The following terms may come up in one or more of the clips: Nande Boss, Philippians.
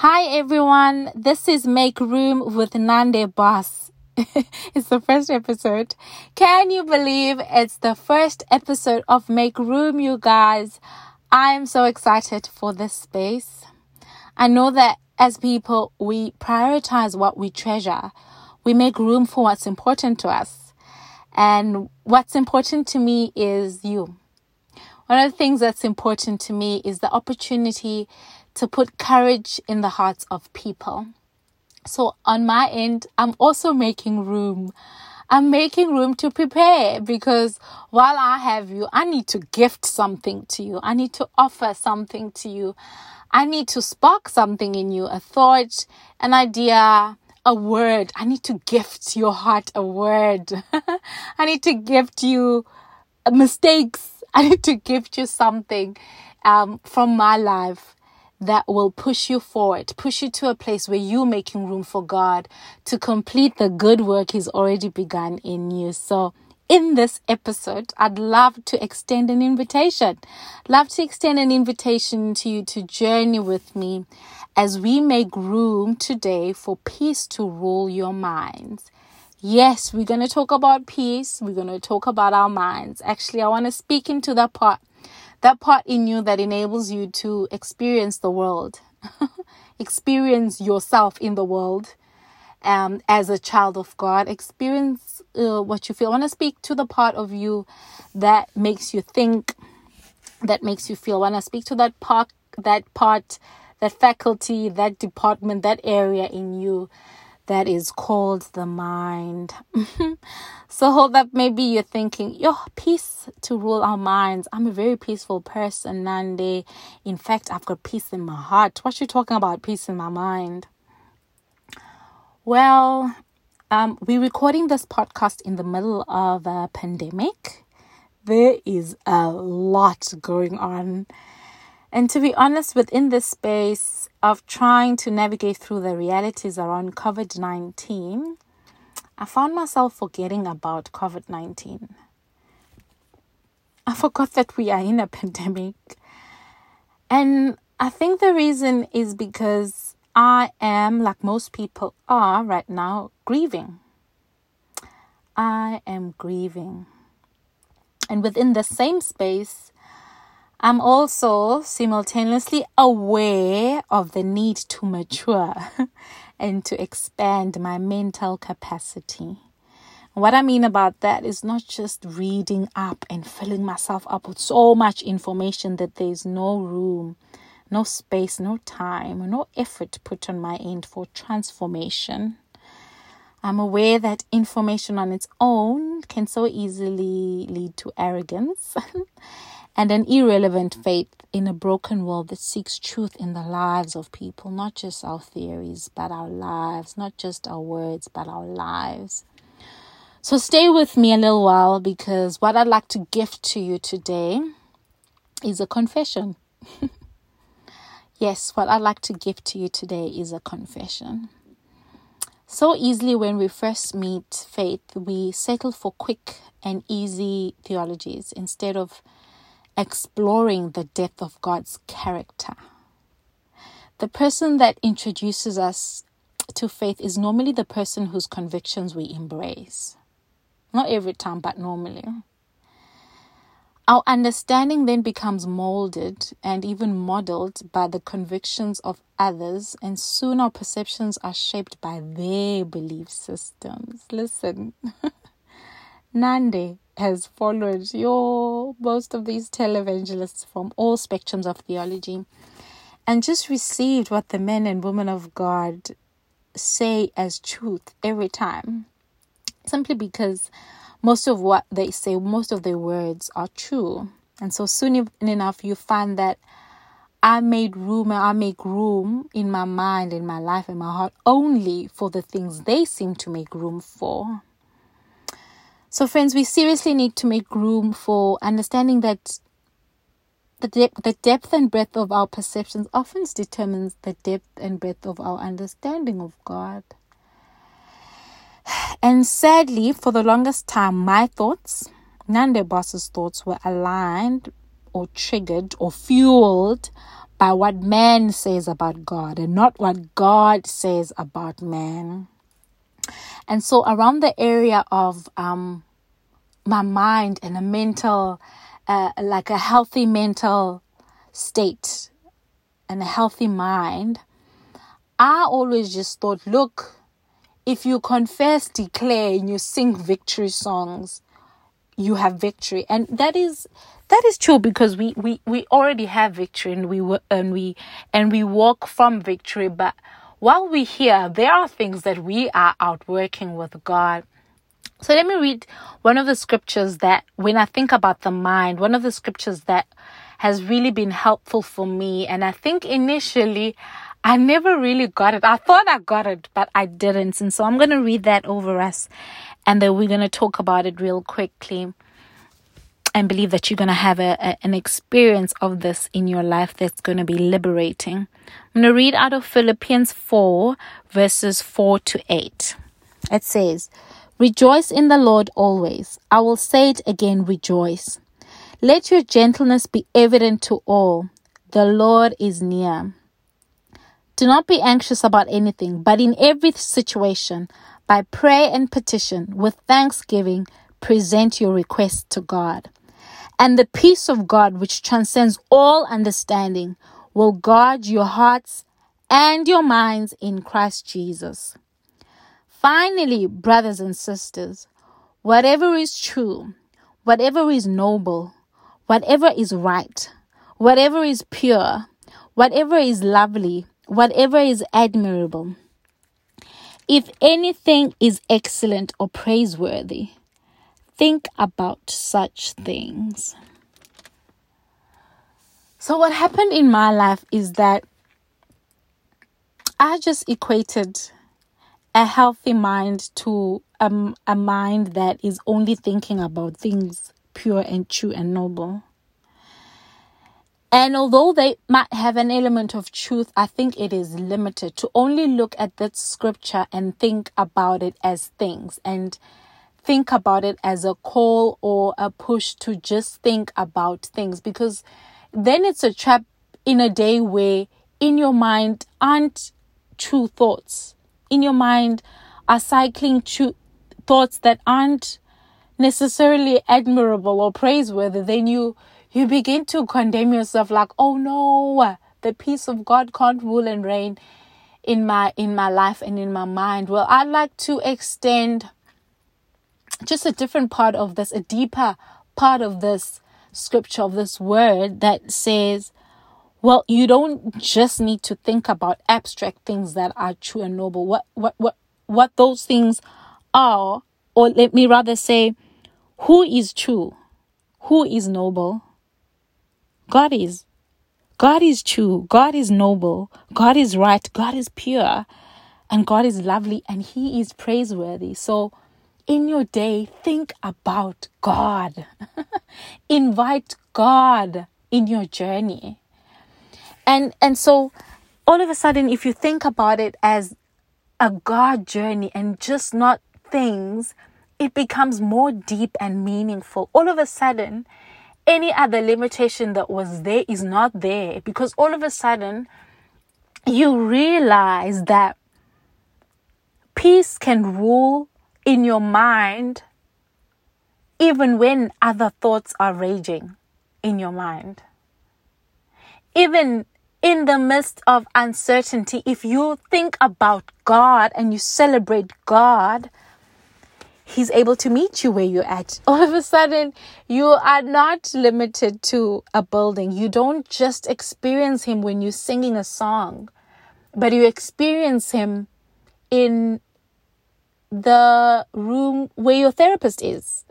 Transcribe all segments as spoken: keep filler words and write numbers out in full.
Hi everyone, this is Make Room with Nande Boss. It's the first episode. Can you believe it's the first episode of Make Room, you guys? I'm so excited for this space. I know that as people, we prioritize what we treasure. We make room for what's important to us. And what's important to me is you. One of the things that's important to me is the opportunity to put courage in the hearts of people. So on my end, I'm also making room. I'm making room to prepare, because while I have you, I need to gift something to you. I need to offer something to you. I need to spark something in you, a thought, an idea, a word. I need to gift your heart a word. I need to gift you mistakes. I need to gift you something um, from my life that will push you forward, push you to a place where you're making room for God to complete the good work He's already begun in you. So in this episode, I'd love to extend an invitation. Love to extend an invitation to you to journey with me as we make room today for peace to rule your minds. Yes, we're going to talk about peace. We're going to talk about our minds. Actually, I want to speak into that part. That part in you that enables you to experience the world, experience yourself in the world um, as a child of God, experience uh, what you feel. I want to speak to the part of you that makes you think, that makes you feel. I want to speak to that part, that part, that faculty, that department, that area in you that is called the mind. So hold up, maybe you're thinking, yo, peace to rule our minds. I'm a very peaceful person, Nande. In fact, I've got peace in my heart. What are you talking about, peace in my mind? Well, um, we're recording this podcast in the middle of a pandemic. There is a lot going on. And to be honest, within this space of trying to navigate through the realities around covid nineteen, I found myself forgetting about covid nineteen. I forgot that we are in a pandemic. And I think the reason is because I am, like most people are right now, grieving. I am grieving. And within the same space, I'm also simultaneously aware of the need to mature and to expand my mental capacity. What I mean about that is not just reading up and filling myself up with so much information that there's no room, no space, no time, no effort put on my end for transformation. I'm aware that information on its own can so easily lead to arrogance and an irrelevant faith in a broken world that seeks truth in the lives of people. Not just our theories, but our lives. Not just our words, but our lives. So stay with me a little while, because what I'd like to gift to you today is a confession. Yes, what I'd like to gift to you today is a confession. So easily when we first meet faith, we settle for quick and easy theologies instead of exploring the depth of God's character. The person that introduces us to faith is normally the person whose convictions we embrace. Not every time, but normally. Our understanding then becomes molded and even modeled by the convictions of others, and soon our perceptions are shaped by their belief systems. Listen, Nande has followed your most of these televangelists from all spectrums of theology and just received what the men and women of God say as truth every time, simply because most of what they say, most of their words are true. And so soon enough, you find that I made room, I make room in my mind, in my life, in my heart, only for the things they seem to make room for. So friends, we seriously need to make room for understanding that the, de- the depth and breadth of our perceptions often determines the depth and breadth of our understanding of God. And sadly, for the longest time, my thoughts, Nande Boss's thoughts, were aligned or triggered or fueled by what man says about God and not what God says about man. And so around the area of um, my mind and a mental, uh, like a healthy mental state and a healthy mind, I always just thought, look, if you confess, declare, and you sing victory songs, you have victory. And that is that is true, because we, we, we already have victory and we and we and we walk from victory. But while we're here, there are things that we are outworking with God. So let me read one of the scriptures that, when I think about the mind, one of the scriptures that has really been helpful for me. And I think initially I never really got it. I thought I got it, but I didn't. And so I'm going to read that over us, and then we're going to talk about it real quickly, and believe that you're going to have a, a, an experience of this in your life that's going to be liberating. I'm going to read out of Philippians four, verses four to eight. It says, "Rejoice in the Lord always. I will say it again, rejoice. Let your gentleness be evident to all. The Lord is near. Do not be anxious about anything, but in every situation, by prayer and petition, with thanksgiving, present your requests to God. And the peace of God, which transcends all understanding, will guard your hearts and your minds in Christ Jesus. Finally, brothers and sisters, whatever is true, whatever is noble, whatever is right, whatever is pure, whatever is lovely, whatever is admirable, if anything is excellent or praiseworthy, think about such things." So what happened in my life is that I just equated a healthy mind to um, a mind that is only thinking about things pure and true and noble. And although they might have an element of truth, I think it is limited to only look at that scripture and think about it as things, and think about it as a call or a push to just think about things, because then it's a trap in a day where in your mind aren't true thoughts. In your mind are cycling true thoughts that aren't necessarily admirable or praiseworthy. Then you You begin to condemn yourself, like, oh no, the peace of God can't rule and reign in my in my life and in my mind. Well, I'd like to extend just a different part of this, a deeper part of this scripture, of this word, that says, well, you don't just need to think about abstract things that are true and noble. What what what, what those things are, or let me rather say, who is true? Who is noble? God is. God is true. God is noble. God is right. God is pure. And God is lovely. And He is praiseworthy. So in your day, think about God. Invite God in your journey. And and so all of a sudden, if you think about it as a God journey and just not things, it becomes more deep and meaningful. All of a sudden, any other limitation that was there is not there, because all of a sudden you realize that peace can rule in your mind even when other thoughts are raging in your mind. Even in the midst of uncertainty, if you think about God and you celebrate God, He's able to meet you where you're at. All of a sudden, you are not limited to a building. You don't just experience Him when you're singing a song, but you experience Him in the room where your therapist is.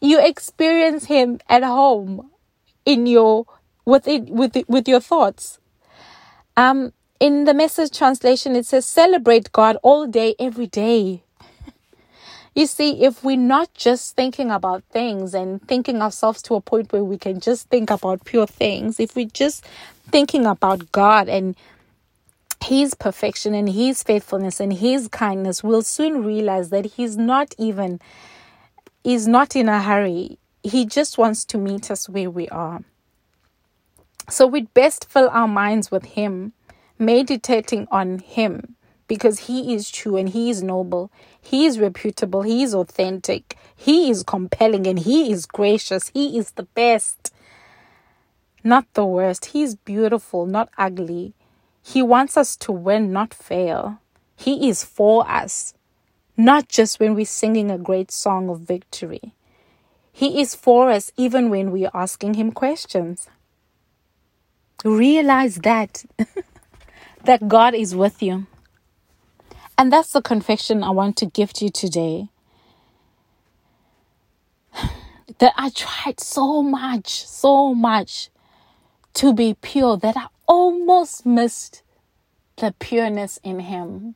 You experience Him at home, in your within, with with your thoughts. Um, in the Message translation, it says, "Celebrate God all day, every day." You see, if we're not just thinking about things and thinking ourselves to a point where we can just think about pure things, if we're just thinking about God and His perfection and His faithfulness and His kindness, we'll soon realize that He's not even, He's not in a hurry. He just wants to meet us where we are. So we'd best fill our minds with him, meditating on him, because he is true and he is noble, he is reputable, he is authentic, he is compelling, and he is gracious. He is the best, not the worst. He is beautiful, not ugly. He wants us to win, not fail. He is for us, not just when we're singing a great song of victory. He is for us even when we're asking him questions. Realize that, that God is with you. And that's the confession I want to gift you today. That I tried so much, so much to be pure that I almost missed the pureness in him.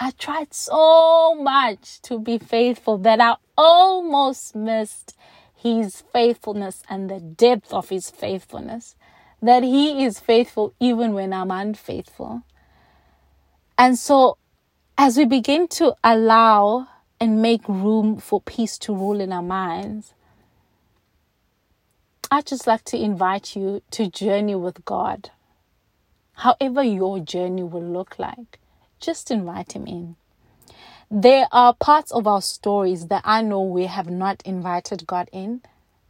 I tried so much to be faithful that I almost missed his faithfulness and the depth of his faithfulness. That he is faithful even when I'm unfaithful. And so as we begin to allow and make room for peace to rule in our minds, I'd just like to invite you to journey with God. However your journey will look like, just invite him in. There are parts of our stories that I know we have not invited God in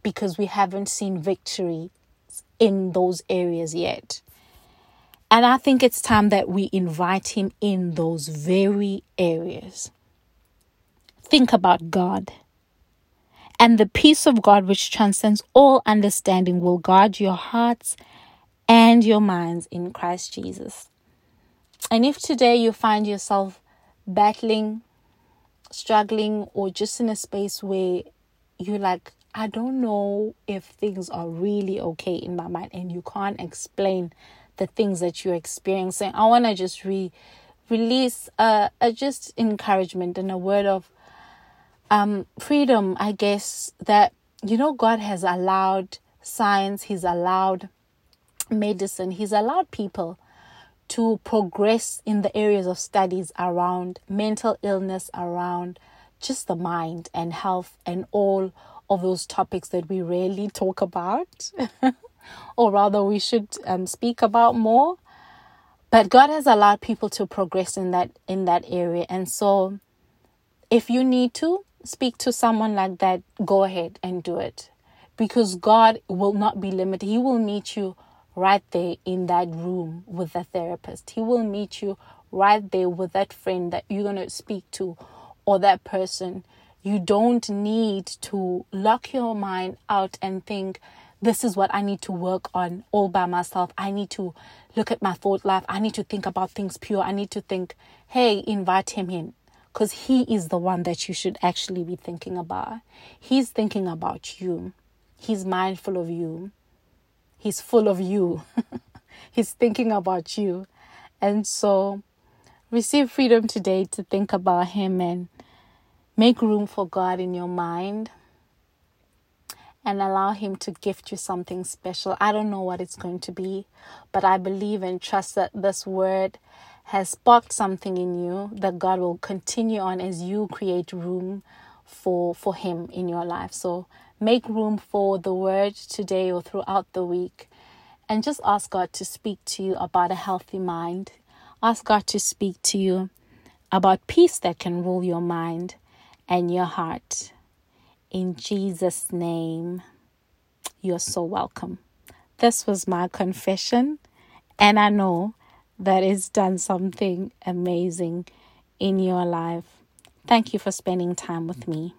because we haven't seen victory in those areas yet. And I think it's time that we invite him in those very areas. Think about God. And the peace of God which transcends all understanding will guard your hearts and your minds in Christ Jesus. And if today you find yourself battling, struggling, or just in a space where you're like, I don't know if things are really okay in my mind, and you can't explain the things that you're experiencing, I want to just re release a, a just encouragement and a word of um freedom, I guess, that, you know, God has allowed science, he's allowed medicine, he's allowed people to progress in the areas of studies around mental illness, around just the mind and health and all of those topics that we rarely talk about, or rather we should um, speak about more. But God has allowed people to progress in that in that area. And so if you need to speak to someone like that, go ahead and do it, because God will not be limited. He will meet you right there in that room with the therapist. He will meet you right there with that friend that you're going to speak to, or that person. You don't need to lock your mind out and think, this is what I need to work on all by myself. I need to look at my thought life. I need to think about things pure. I need to think, hey, invite him in, because he is the one that you should actually be thinking about. He's thinking about you. He's mindful of you. He's full of you. He's thinking about you. And so receive freedom today to think about him and make room for God in your mind and allow him to gift you something special. I don't know what it's going to be, but I believe and trust that this word has sparked something in you that God will continue on as you create room for, for him in your life. So make room for the word today or throughout the week, and just ask God to speak to you about a healthy mind. Ask God to speak to you about peace that can rule your mind and your heart. In Jesus' name, you're so welcome. This was my confession, and I know that it's done something amazing in your life. Thank you for spending time with me.